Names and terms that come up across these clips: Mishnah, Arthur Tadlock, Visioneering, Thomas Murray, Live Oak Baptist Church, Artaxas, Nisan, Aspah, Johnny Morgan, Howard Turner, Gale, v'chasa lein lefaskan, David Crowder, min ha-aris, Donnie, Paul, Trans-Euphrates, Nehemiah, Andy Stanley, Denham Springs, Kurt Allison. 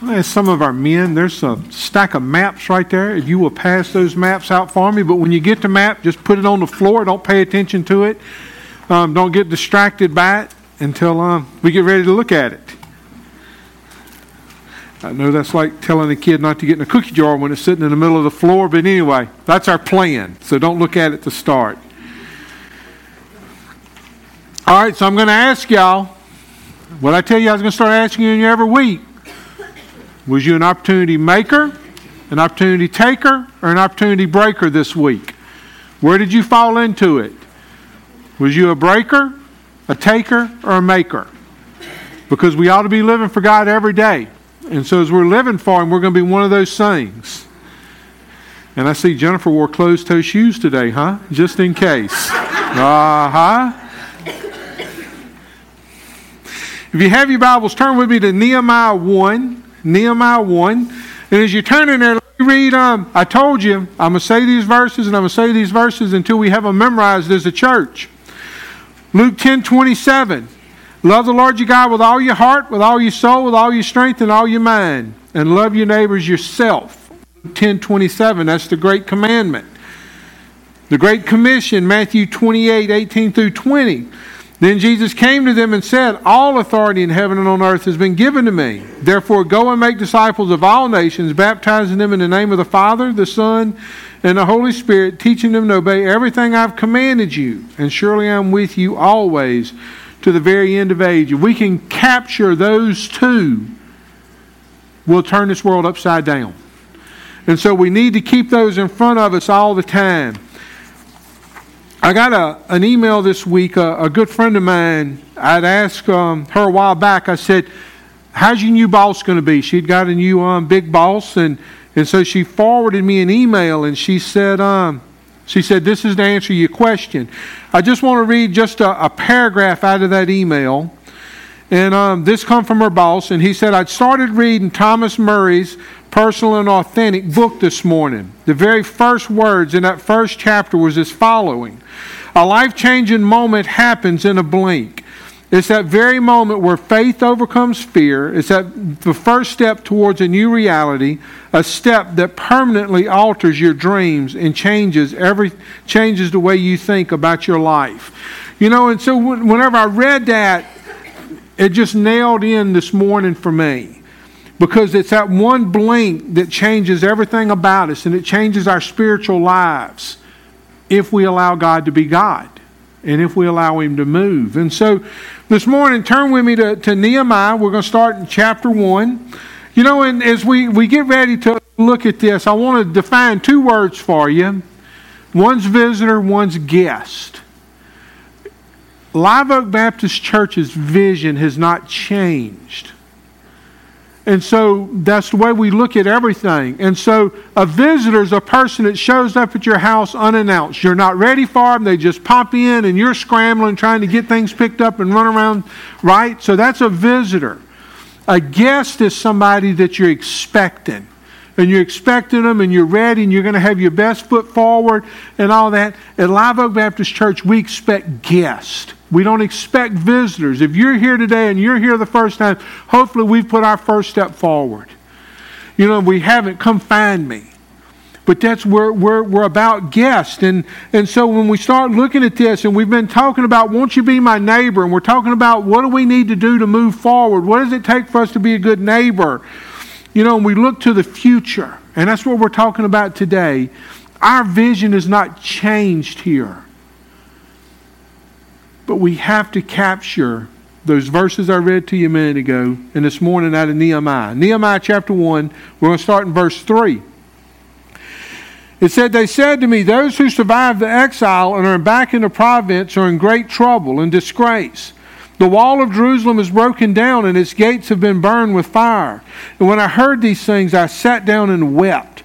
As some of our men, there's a stack of maps right there. If you will pass those maps out for me, but when you get the map, just put it on the floor. Don't pay attention to it. Don't get distracted by it until we get ready to look at it. I know that's like telling a kid not to get in a cookie jar when it's sitting in the middle of the floor, but anyway, that's our plan. So don't look at it to start. All right, so I'm going to ask y'all, what I tell you I was going to start asking you every week, was you an opportunity maker, an opportunity taker, or an opportunity breaker this week? Where did you fall into it? Was you a breaker, a taker, or a maker? Because we ought to be living for God every day. And so as we're living for Him, we're going to be one of those things. And I see Jennifer wore closed-toe shoes today, huh? Just in case. Uh-huh. If you have your Bibles, turn with me to Nehemiah 1. Nehemiah 1. And as you turn in there, let me read, I told you, I'm going to say these verses, and I'm going to say these verses until we have them memorized as a church. Luke 10:27. Love the Lord your God with all your heart, with all your soul, with all your strength, and all your mind. And love your neighbors yourself. 10:27, that's the great commandment. The Great Commission, Matthew 28:18-20. Then Jesus came to them and said, all authority in heaven and on earth has been given to me. Therefore go and make disciples of all nations, baptizing them in the name of the Father, the Son, and the Holy Spirit, teaching them to obey everything I've commanded you. And surely I'm with you always, to the very end of age. If we can capture those two, we'll turn this world upside down. And so we need to keep those in front of us all the time. I got an email this week. A good friend of mine, I'd asked her a while back, I said, how's your new boss going to be? She'd got a new big boss, and so she forwarded me an email, and she said, this is to answer your question. I just want to read just a paragraph out of that email. And this come from her boss. And he said, I'd started reading Thomas Murray's Personal and Authentic book this morning. The very first words in that first chapter was as following. A life-changing moment happens in a blink. It's that very moment where faith overcomes fear. It's that the first step towards a new reality, a step that permanently alters your dreams and changes the way you think about your life. You know, and so whenever I read that, it just nailed in this morning for me. Because it's that one blink that changes everything about us, and it changes our spiritual lives if we allow God to be God. And if we allow Him to move. And so this morning, turn with me to Nehemiah. We're going to start in chapter 1. You know, and as we get ready to look at this, I want to define two words for you. One's visitor, one's guest. Live Oak Baptist Church's vision has not changed. And so that's the way we look at everything. And so a visitor is a person that shows up at your house unannounced. You're not ready for them. They just pop in and you're scrambling trying to get things picked up and run around, right? So that's a visitor. A guest is somebody that you're expecting. And you're expecting them and you're ready and you're going to have your best foot forward and all that. At Live Oak Baptist Church, we expect guests. We don't expect visitors. If you're here today and you're here the first time, hopefully we've put our first step forward. You know, if we haven't, come find me. But that's where we're about guests. And so when we start looking at this, and we've been talking about, won't you be my neighbor? And we're talking about, what do we need to do to move forward? What does it take for us to be a good neighbor? You know, and we look to the future. And that's what we're talking about today. Our vision is not changed here. But we have to capture those verses I read to you a minute ago and this morning out of Nehemiah. Nehemiah chapter 1, we're going to start in verse 3. It said, they said to me, those who survived the exile and are back in the province are in great trouble and disgrace. The wall of Jerusalem is broken down and its gates have been burned with fire. And when I heard these things, I sat down and wept.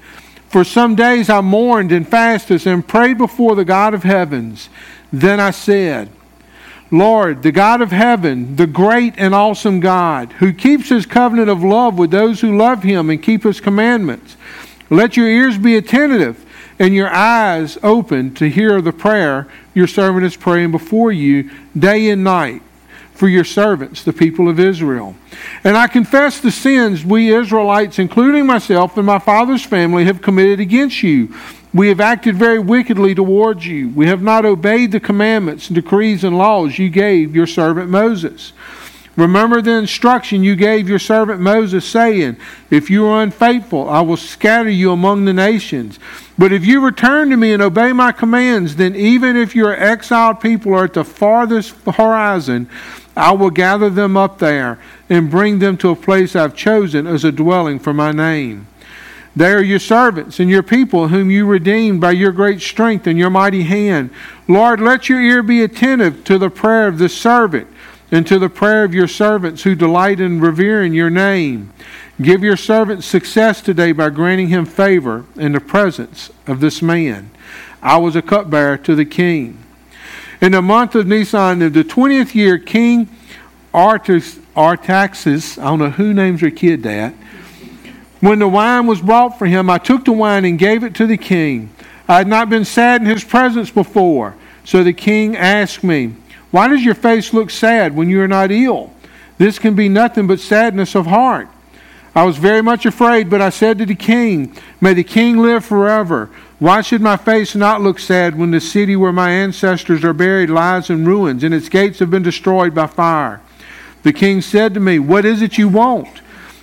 For some days I mourned and fasted and prayed before the God of heavens. Then I said, Lord, the God of heaven, the great and awesome God, who keeps His covenant of love with those who love Him and keep His commandments, let your ears be attentive and your eyes open to hear the prayer your servant is praying before you day and night. for your servants, the people of Israel. And I confess the sins we Israelites, including myself and my father's family, have committed against you. We have acted very wickedly towards you. We have not obeyed the commandments, decrees, and laws you gave your servant Moses. Remember the instruction you gave your servant Moses, saying, if you are unfaithful, I will scatter you among the nations. But if you return to me and obey my commands, then even if your exiled people are at the farthest horizon, I will gather them up there and bring them to a place I've chosen as a dwelling for my name. They are your servants and your people whom you redeemed by your great strength and your mighty hand. Lord, let your ear be attentive to the prayer of this servant and to the prayer of your servants who delight in revering your name. Give your servant success today by granting him favor in the presence of this man. I was a cupbearer to the king. In the month of Nisan, of the 20th year, King Artaxas, I don't know who names your kid that, when the wine was brought for him, I took the wine and gave it to the king. I had not been sad in his presence before. So the king asked me, why does your face look sad when you are not ill? This can be nothing but sadness of heart. I was very much afraid, but I said to the king, may the king live forever. Why should my face not look sad when the city where my ancestors are buried lies in ruins and its gates have been destroyed by fire? The king said to me, what is it you want?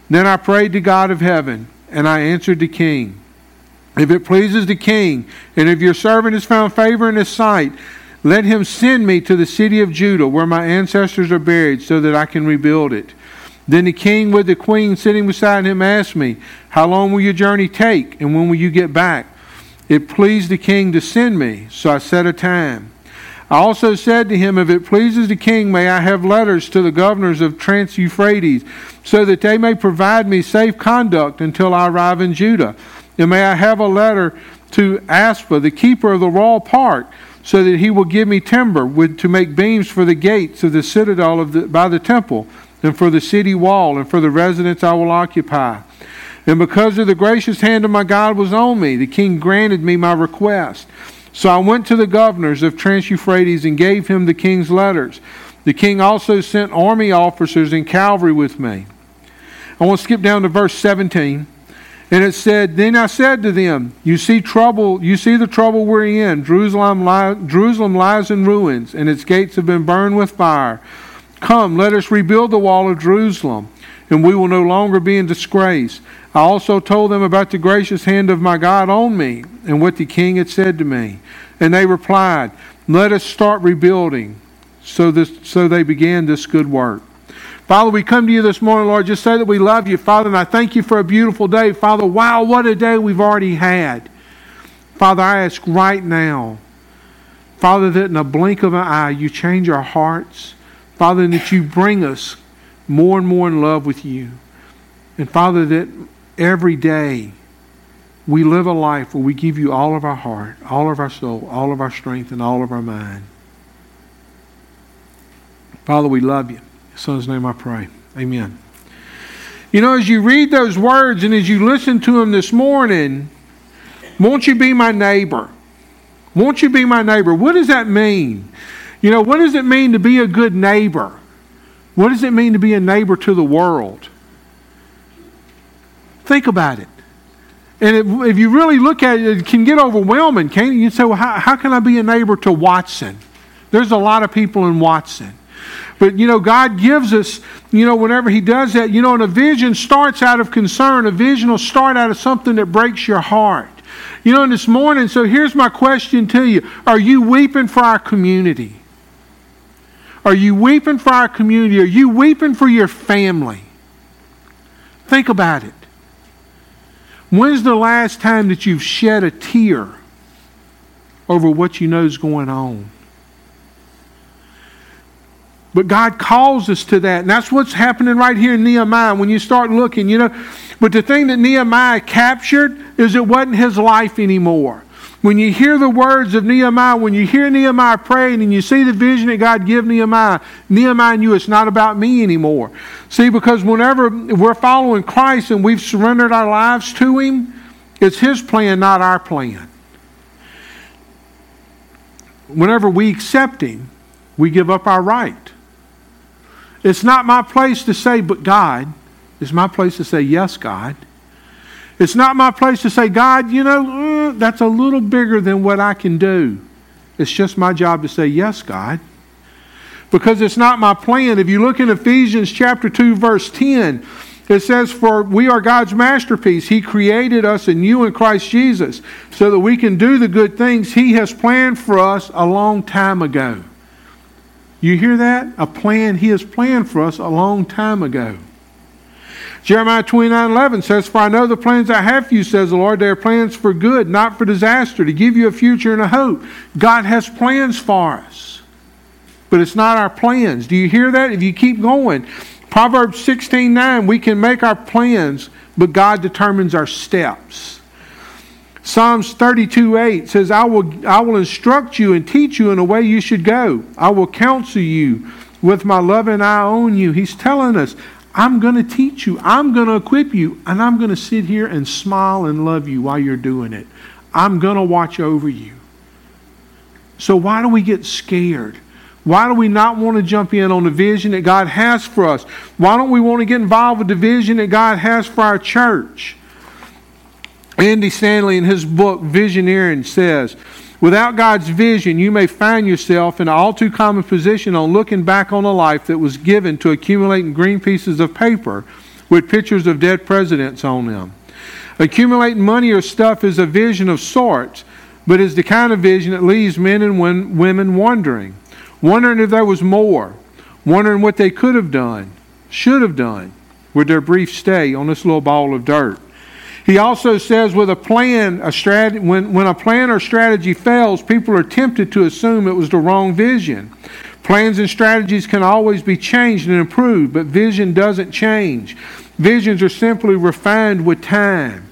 Then I prayed to God of heaven, and I answered the king, if it pleases the king, and if your servant has found favor in his sight, let him send me to the city of Judah, where my ancestors are buried, so that I can rebuild it. Then the king with the queen sitting beside him asked me, how long will your journey take, and when will you get back? It pleased the king to send me, so I set a time. I also said to him, if it pleases the king, may I have letters to the governors of Trans-Euphrates, so that they may provide me safe conduct until I arrive in Judah. And may I have a letter to Aspah, the keeper of the royal park, so that he will give me timber to make beams for the gates of the citadel by the temple, and for the city wall, and for the residence I will occupy. And because of the gracious hand of my God was on me, the king granted me my request. So I went to the governors of Trans-Euphrates and gave him the king's letters. The king also sent army officers and cavalry with me. I want to skip down to verse 17. And it said, then I said to them, you see the trouble we're in. Jerusalem lies in ruins, and its gates have been burned with fire. Come, let us rebuild the wall of Jerusalem, and we will no longer be in disgrace. I also told them about the gracious hand of my God on me, and what the king had said to me. And they replied, let us start rebuilding. So they began this good work. Father, we come to you this morning, Lord, just say that we love you, Father, and I thank you for a beautiful day. Father, wow, what a day we've already had. Father, I ask right now, Father, that in a blink of an eye you change our hearts. Father, that you bring us more and more in love with you. And Father, that every day we live a life where we give you all of our heart, all of our soul, all of our strength, and all of our mind. Father, we love you. Son's name I pray. Amen. You know, as you read those words and as you listen to them this morning, won't you be my neighbor? Won't you be my neighbor? What does that mean? You know, what does it mean to be a good neighbor? What does it mean to be a neighbor to the world? Think about it. And if you really look at it, it can get overwhelming, can't you? You say, well, how can I be a neighbor to Watson? There's a lot of people in Watson. But, you know, God gives us, you know, whenever he does that, you know, and a vision starts out of concern. A vision will start out of something that breaks your heart. You know, and this morning, so here's my question to you. Are you weeping for our community? Are you weeping for our community? Are you weeping for your family? Think about it. When's the last time that you've shed a tear over what you know is going on? But God calls us to that. And that's what's happening right here in Nehemiah when you start looking, you know. But the thing that Nehemiah captured is it wasn't his life anymore. When you hear the words of Nehemiah, when you hear Nehemiah praying and you see the vision that God gave Nehemiah knew it's not about me anymore. See, because whenever we're following Christ and we've surrendered our lives to Him, it's His plan, not our plan. Whenever we accept Him, we give up our right. It's not my place to say, but God. It's my place to say, yes, God. It's not my place to say, God, you know, that's a little bigger than what I can do. It's just my job to say, yes, God. Because it's not my plan. If you look in Ephesians chapter 2, verse 10, it says, for we are God's masterpiece. He created us anew in Christ Jesus so that we can do the good things He has planned for us a long time ago. You hear that? A plan He has planned for us a long time ago. Jeremiah 29:11 says, for I know the plans I have for you, says the Lord. They are plans for good, not for disaster, to give you a future and a hope. God has plans for us. But it's not our plans. Do you hear that? If you keep going, Proverbs 16:9, we can make our plans, but God determines our steps. Psalms 32:8 says, I will instruct you and teach you in a way you should go. I will counsel you with my loving eye on you. He's telling us, I'm going to teach you, I'm going to equip you, and I'm going to sit here and smile and love you while you're doing it. I'm going to watch over you. So why do we get scared? Why do we not want to jump in on the vision that God has for us? Why don't we want to get involved with the vision that God has for our church? Andy Stanley, in his book Visioneering, says, without God's vision, you may find yourself in an all too common position on looking back on a life that was given to accumulating green pieces of paper with pictures of dead presidents on them. Accumulating money or stuff is a vision of sorts, but is the kind of vision that leaves men and women wondering. Wondering if there was more. Wondering what they could have done, should have done, with their brief stay on this little ball of dirt. He also says, with a plan, when a plan or strategy fails, people are tempted to assume it was the wrong vision. Plans and strategies can always be changed and improved, but vision doesn't change. Visions are simply refined with time.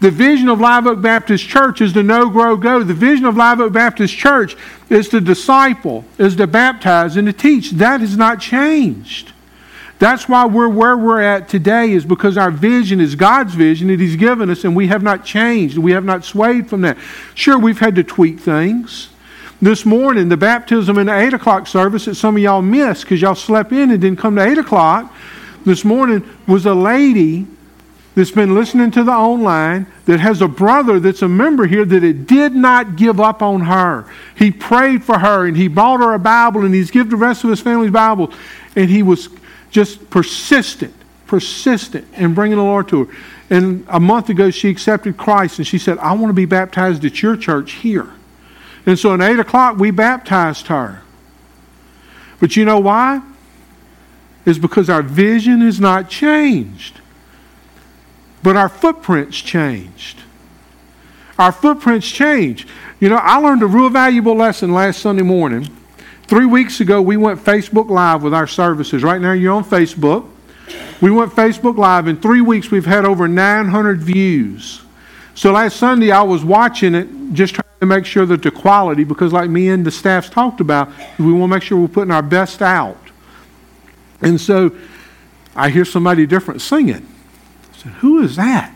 The vision of Live Oak Baptist Church is to know, grow, go. The vision of Live Oak Baptist Church is to disciple, is to baptize, and to teach. That has not changed. That's why we're where we're at today, is because our vision is God's vision that He's given us, and we have not changed. We have not swayed from that. Sure, we've had to tweak things. This morning, the baptism in the 8 o'clock service that some of y'all missed because y'all slept in and didn't come to 8 o'clock, this morning was a lady that's been listening to the online that has a brother that's a member here that it did not give up on her. He prayed for her, and he bought her a Bible, and he's given the rest of his family's Bible, and he was just persistent in bringing the Lord to her. And a month ago, she accepted Christ, and she said, I want to be baptized at your church here. And so at 8 o'clock, we baptized her. But you know why? It's because our vision is not changed. But our footprints changed. Our footprints changed. You know, I learned a real valuable lesson last Sunday morning. 3 weeks ago, we went Facebook Live with our services. Right now, you're on Facebook. We went Facebook Live. In 3 weeks, we've had over 900 views. So last Sunday, I was watching it, just trying to make sure that the quality, because like me and the staff's talked about, we want to make sure we're putting our best out. And so I hear somebody different singing. Who is that?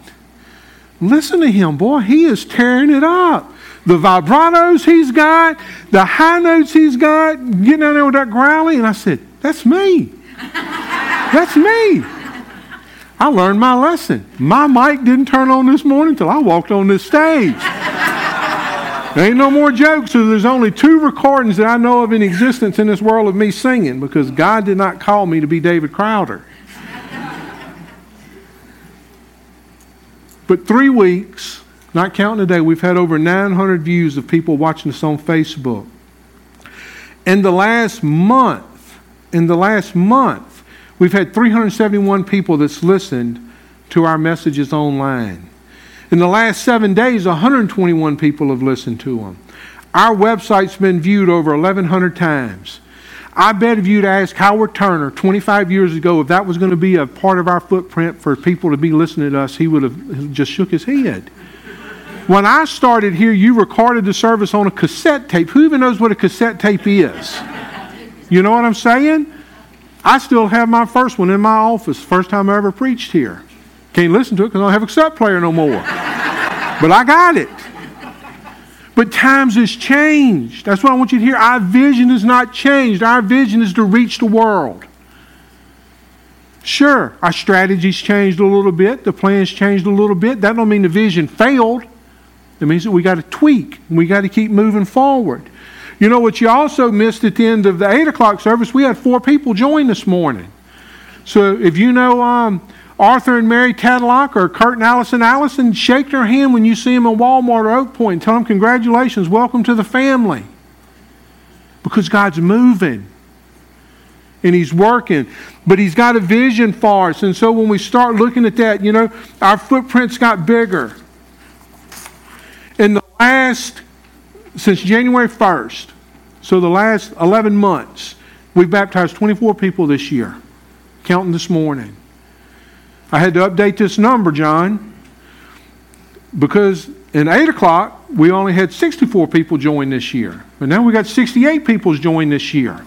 Listen to him, boy. He is tearing it up. The vibratos he's got, the high notes he's got, getting down there with that growling. And I said, that's me. That's me. I learned my lesson. My mic didn't turn on this morning until I walked on this stage. There ain't no more jokes. So there's only 2 recordings that I know of in existence in this world of me singing, because God did not call me to be David Crowder. But 3 weeks, not counting today, we've had over 900 views of people watching us on Facebook. In the last month, we've had 371 people that's listened to our messages online. In the last 7 days, 121 people have listened to them. Our website's been viewed over 1,100 times. I bet if you'd ask Howard Turner 25 years ago if that was going to be a part of our footprint for people to be listening to us, he would have just shook his head. When I started here, you recorded the service on a cassette tape. Who even knows what a cassette tape is? You know what I'm saying? I still have my first one in my office, first time I ever preached here. Can't listen to it because I don't have a cassette player no more. But I got it. But times has changed. That's what I want you to hear. Our vision has not changed. Our vision is to reach the world. Sure, our strategies changed a little bit. The plans changed a little bit. That don't mean the vision failed. It means that we got to tweak. We got to keep moving forward. You know what you also missed at the end of the 8 o'clock service? We had 4 people join this morning. So if you know Arthur and Mary Tadlock or Kurt and Allison, shake their hand when you see them at Walmart or Oak Point and tell them, congratulations, welcome to the family. Because God's moving. And He's working. But He's got a vision for us. And so when we start looking at that, you know, our footprints got bigger. In the last, since January 1st, so the last 11 months, we've baptized 24 people this year, counting this morning. I had to update this number, John, because in 8 o'clock, we only had 64 people join this year. But now we got 68 people join this year.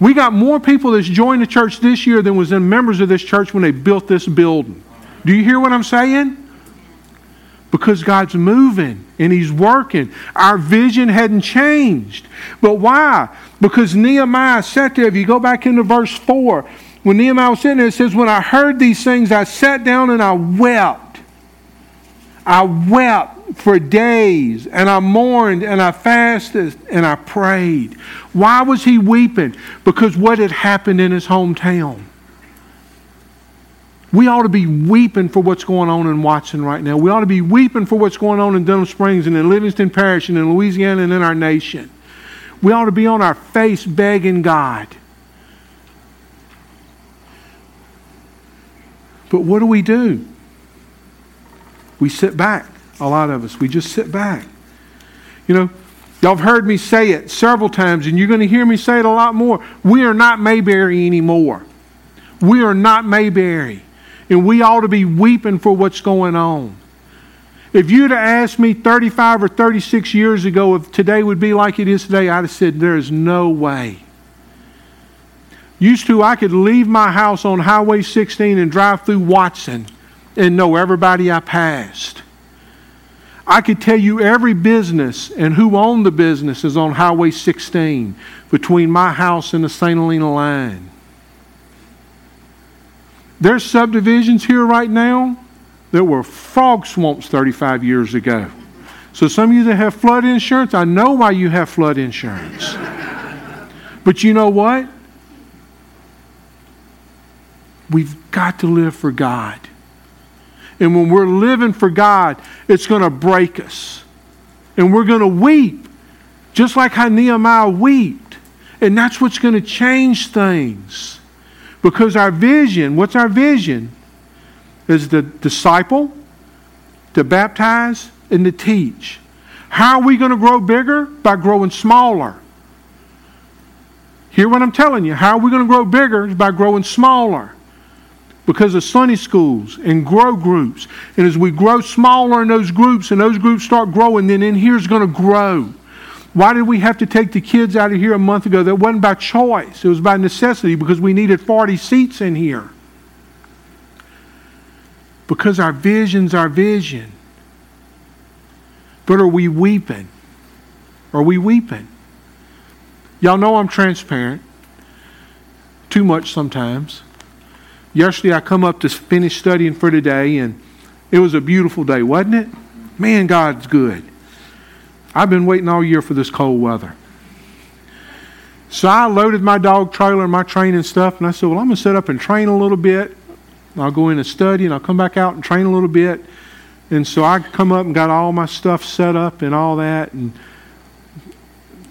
We got more people that's joined the church this year than was in members of this church when they built this building. Do you hear what I'm saying? Because God's moving and He's working. Our vision hadn't changed. But why? Because Nehemiah sat there. If you go back into verse 4, when Nehemiah was sitting there, it says, when I heard these things, I sat down and I wept. I wept for days, and I mourned, and I fasted, and I prayed. Why was he weeping? Because what had happened in his hometown. We ought to be weeping for what's going on in Watson right now. We ought to be weeping for what's going on in Denham Springs and in Livingston Parish and in Louisiana and in our nation. We ought to be on our face begging God. But what do? We sit back. A lot of us, we just sit back. You know, y'all have heard me say it several times, and you're going to hear me say it a lot more. We are not Mayberry anymore. We are not Mayberry. And we ought to be weeping for what's going on. If you'd have asked me 35 or 36 years ago if today would be like it is today, I'd have said, there is no way. Used to, I could leave my house on Highway 16 and drive through Watson and know everybody I passed. I could tell you every business and who owned the businesses on Highway 16 between my house and the St. Helena line. There's subdivisions here right now that were frog swamps 35 years ago. So some of you that have flood insurance, I know why you have flood insurance. But you know what? We've got to live for God. And when we're living for God, it's going to break us. And we're going to weep, just like how Nehemiah wept. And that's what's going to change things. Because our vision, what's our vision? Is to disciple, to baptize, and to teach. How are we going to grow bigger? By growing smaller. Hear what I'm telling you. How are we going to grow bigger? By growing smaller. Because of Sunday schools and grow groups. And as we grow smaller in those groups, and those groups start growing, then in here is going to grow. Why did we have to take the kids out of here a month ago? That wasn't by choice. It was by necessity because we needed 40 seats in here. Because our vision's our vision. But are we weeping? Are we weeping? Y'all know I'm transparent. Too much sometimes. Yesterday I come up to finish studying for today, and it was a beautiful day, wasn't it? Man, God's good. I've been waiting all year for this cold weather. So I loaded my dog trailer and my train and stuff. And I said, well, I'm going to set up and train a little bit. I'll go in and study and I'll come back out and train a little bit. And so I come up and got all my stuff set up and all that. And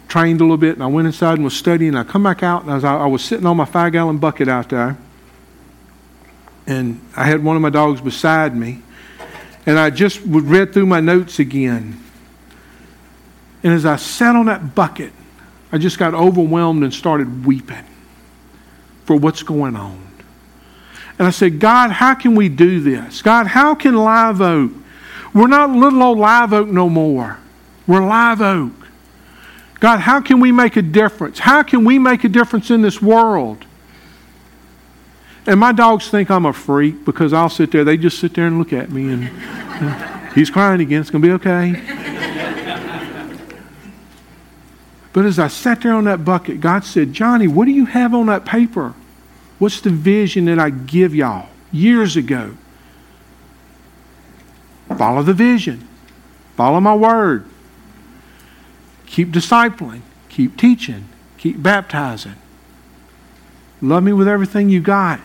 trained a little bit. And I went inside and was studying. I come back out and I was sitting on my 5-gallon bucket out there. And I had one of my dogs beside me. And I just read through my notes again. And as I sat on that bucket, I just got overwhelmed and started weeping for what's going on. And I said, God, how can we do this? God, how can Live Oak? We're not little old Live Oak no more. We're Live Oak. God, how can we make a difference? How can we make a difference in this world? And my dogs think I'm a freak because I'll sit there. They just sit there and look at me. And he's crying again. It's going to be okay. But as I sat there on that bucket, God said, Johnny, what do you have on that paper? What's the vision that I give y'all years ago? Follow the vision. Follow my word. Keep discipling. Keep teaching. Keep baptizing. Love me with everything you got.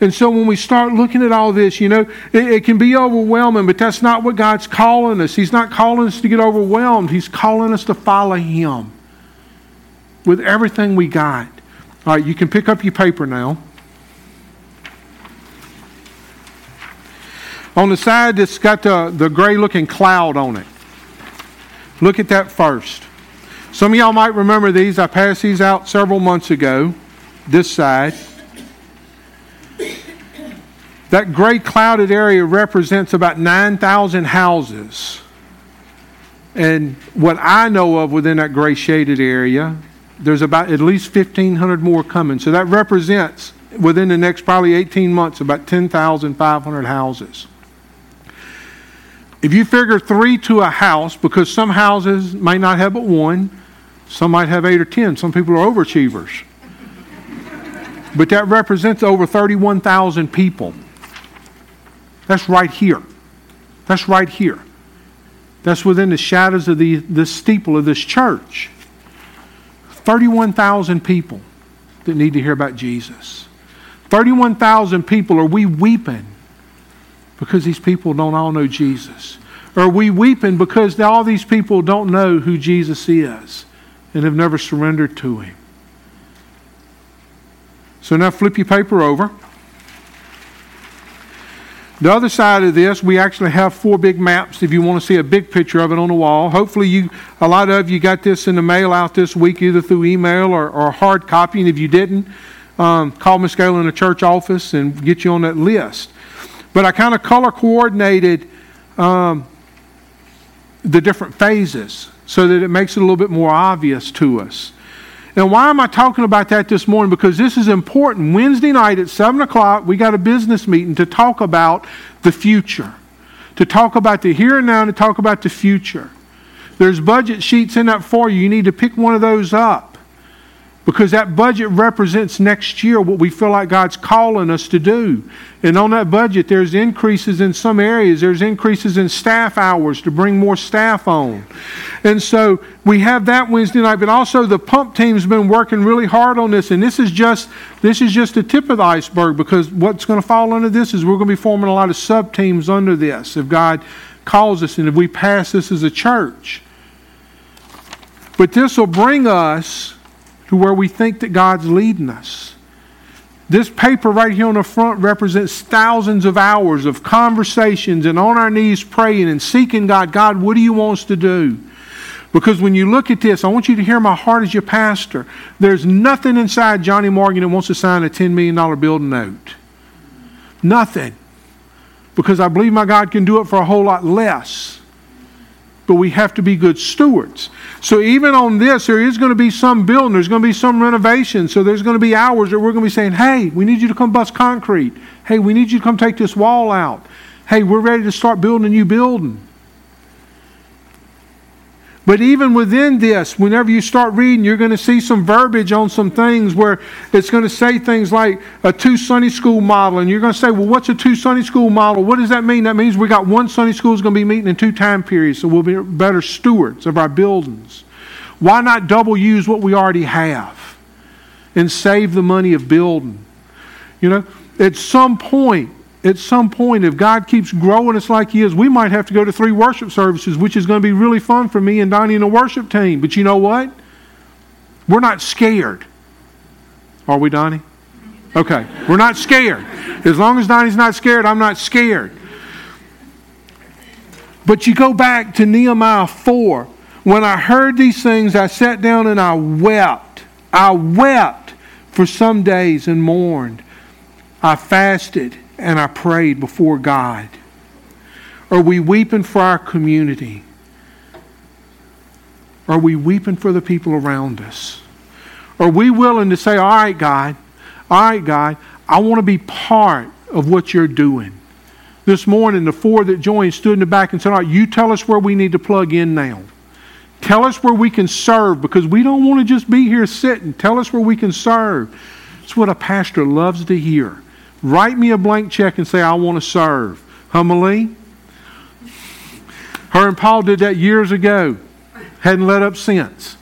And so when we start looking at all this, you know, it can be overwhelming, but that's not what God's calling us. He's not calling us to get overwhelmed. He's calling us to follow Him with everything we got. All right, you can pick up your paper now. On the side, it's got the gray-looking cloud on it. Look at that first. Some of y'all might remember these. I passed these out several months ago, this side. That gray clouded area represents about 9,000 houses. And what I know of within that gray shaded area, there's about at least 1,500 more coming. So that represents, within the next probably 18 months, about 10,500 houses. If you figure 3 to a house, because some houses may not have but one, some might have 8 or 10. Some people are overachievers. But that represents over 31,000 people. That's right here. That's right here. That's within the shadows of the steeple of this church. 31,000 people that need to hear about Jesus. 31,000 people, are we weeping because these people don't all know Jesus? Or are we weeping because all these people don't know who Jesus is and have never surrendered to Him? So now flip your paper over. The other side of this, we actually have 4 big maps if you want to see a big picture of it on the wall. Hopefully a lot of you got this in the mail out this week, either through email or hard copy. And if you didn't, call Miss Gale in the church office and get you on that list. But I kind of color coordinated the different phases so that it makes it a little bit more obvious to us. Now, why am I talking about that this morning? Because this is important. Wednesday night at 7 o'clock, we got a business meeting to talk about the future, to talk about the here and now, to talk about the future. There's budget sheets in that for you. You need to pick one of those up because that budget represents next year what we feel like God's calling us to do. And on that budget, there's increases in some areas. There's increases in staff hours to bring more staff on. And so we have that Wednesday night, but also the pump team's been working really hard on this. And this is just the tip of the iceberg, because what's going to fall under this is we're going to be forming a lot of sub-teams under this if God calls us and if we pass this as a church. But this will bring us to where we think that God's leading us. This paper right here on the front represents thousands of hours of conversations and on our knees praying and seeking God. God, what do you want us to do? Because when you look at this, I want you to hear my heart as your pastor. There's nothing inside Johnny Morgan that wants to sign a $10 million building note. Nothing. Because I believe my God can do it for a whole lot less. But we have to be good stewards. So even on this, there is going to be some building. There's going to be some renovation. So there's going to be hours that we're going to be saying, hey, we need you to come bust concrete. Hey, we need you to come take this wall out. Hey, we're ready to start building a new building. But even within this, whenever you start reading, you're going to see some verbiage on some things where it's going to say things like a 2 Sunday school model. And you're going to say, well, what's a 2 Sunday school model? What does that mean? That means we got one Sunday school is going to be meeting in 2 time periods, so we'll be better stewards of our buildings. Why not double use what we already have and save the money of building? You know, at some point, if God keeps growing us like He is, we might have to go to 3 worship services, which is going to be really fun for me and Donnie and the worship team. But you know what? We're not scared. Are we, Donnie? Okay. We're not scared. As long as Donnie's not scared, I'm not scared. But you go back to Nehemiah 4. When I heard these things, I sat down and I wept. I wept for some days and mourned. I fasted. And I prayed before God. Are we weeping for our community? Are we weeping for the people around us? Are we willing to say, all right, God, I want to be part of what you're doing? This morning, the 4 that joined stood in the back and said, all right, you tell us where we need to plug in now. Tell us where we can serve, because we don't want to just be here sitting. Tell us where we can serve. It's what a pastor loves to hear. Write me a blank check and say, I want to serve. Humbly. Her and Paul did that years ago. Hadn't let up since.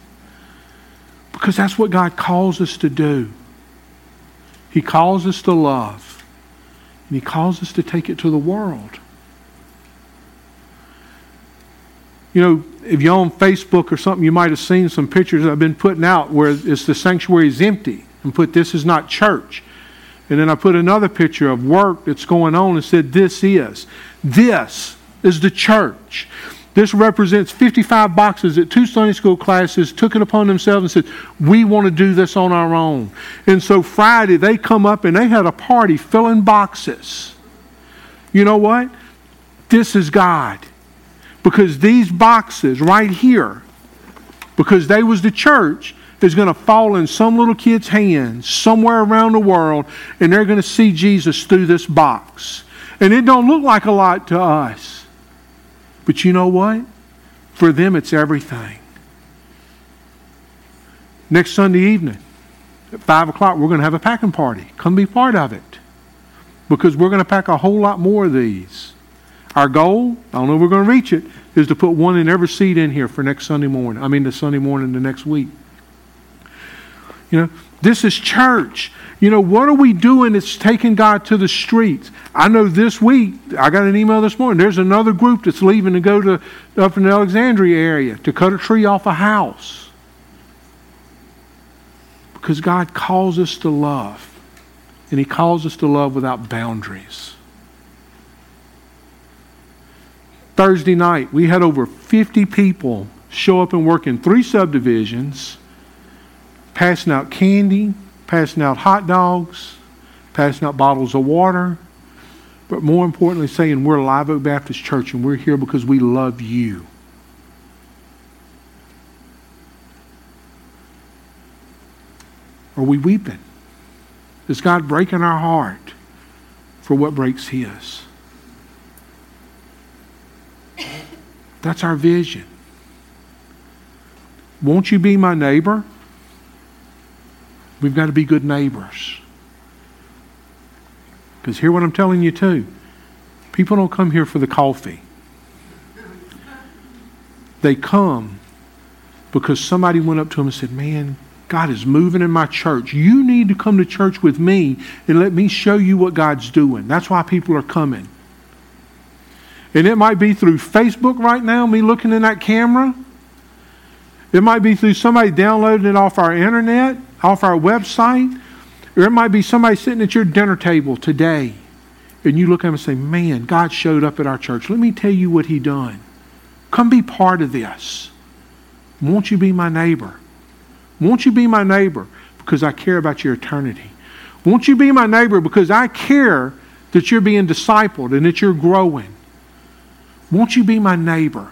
Because that's what God calls us to do. He calls us to love. And He calls us to take it to the world. You know, if you're on Facebook or something, you might have seen some pictures that I've been putting out where it's the sanctuary is empty and put, this is not church. And then I put another picture of work that's going on and said, this is the church. This represents 55 boxes that two Sunday school classes took it upon themselves and said, we want to do this on our own. And so Friday they come up and they had a party filling boxes. You know what? This is God. Because these boxes right here, because they was the church, is going to fall in some little kid's hands somewhere around the world, and they're going to see Jesus through this box. And it don't look like a lot to us. But you know what? For them, it's everything. Next Sunday evening at 5 o'clock, we're going to have a packing party. Come be part of it. Because we're going to pack a whole lot more of these. Our goal, I don't know if we're going to reach it, is to put one in every seat in here for next Sunday morning. I mean the Sunday morning the next week. You know, this is church. You know, what are we doing that's taking God to the streets? I know this week, I got an email this morning, there's another group that's leaving to go to up in the Alexandria area to cut a tree off a house. Because God calls us to love. And He calls us to love without boundaries. Thursday night, we had over 50 people show up and work in 3 subdivisions, passing out candy, passing out hot dogs, passing out bottles of water, but more importantly saying we're Live Oak Baptist Church and we're here because we love you. Are we weeping? Is God breaking our heart for what breaks His? That's our vision. Won't you be my neighbor? We've got to be good neighbors. Because hear what I'm telling you too. People don't come here for the coffee. They come because somebody went up to them and said, man, God is moving in my church. You need to come to church with me and let me show you what God's doing. That's why people are coming. And it might be through Facebook right now, me looking in that camera. It might be through somebody downloading it off our internet, off our website. Or it might be somebody sitting at your dinner table today. And you look at them and say, man, God showed up at our church. Let me tell you what He done. Come be part of this. Won't you be my neighbor? Won't you be my neighbor? Because I care about your eternity. Won't you be my neighbor? Because I care that you're being discipled and that you're growing. Won't you be my neighbor?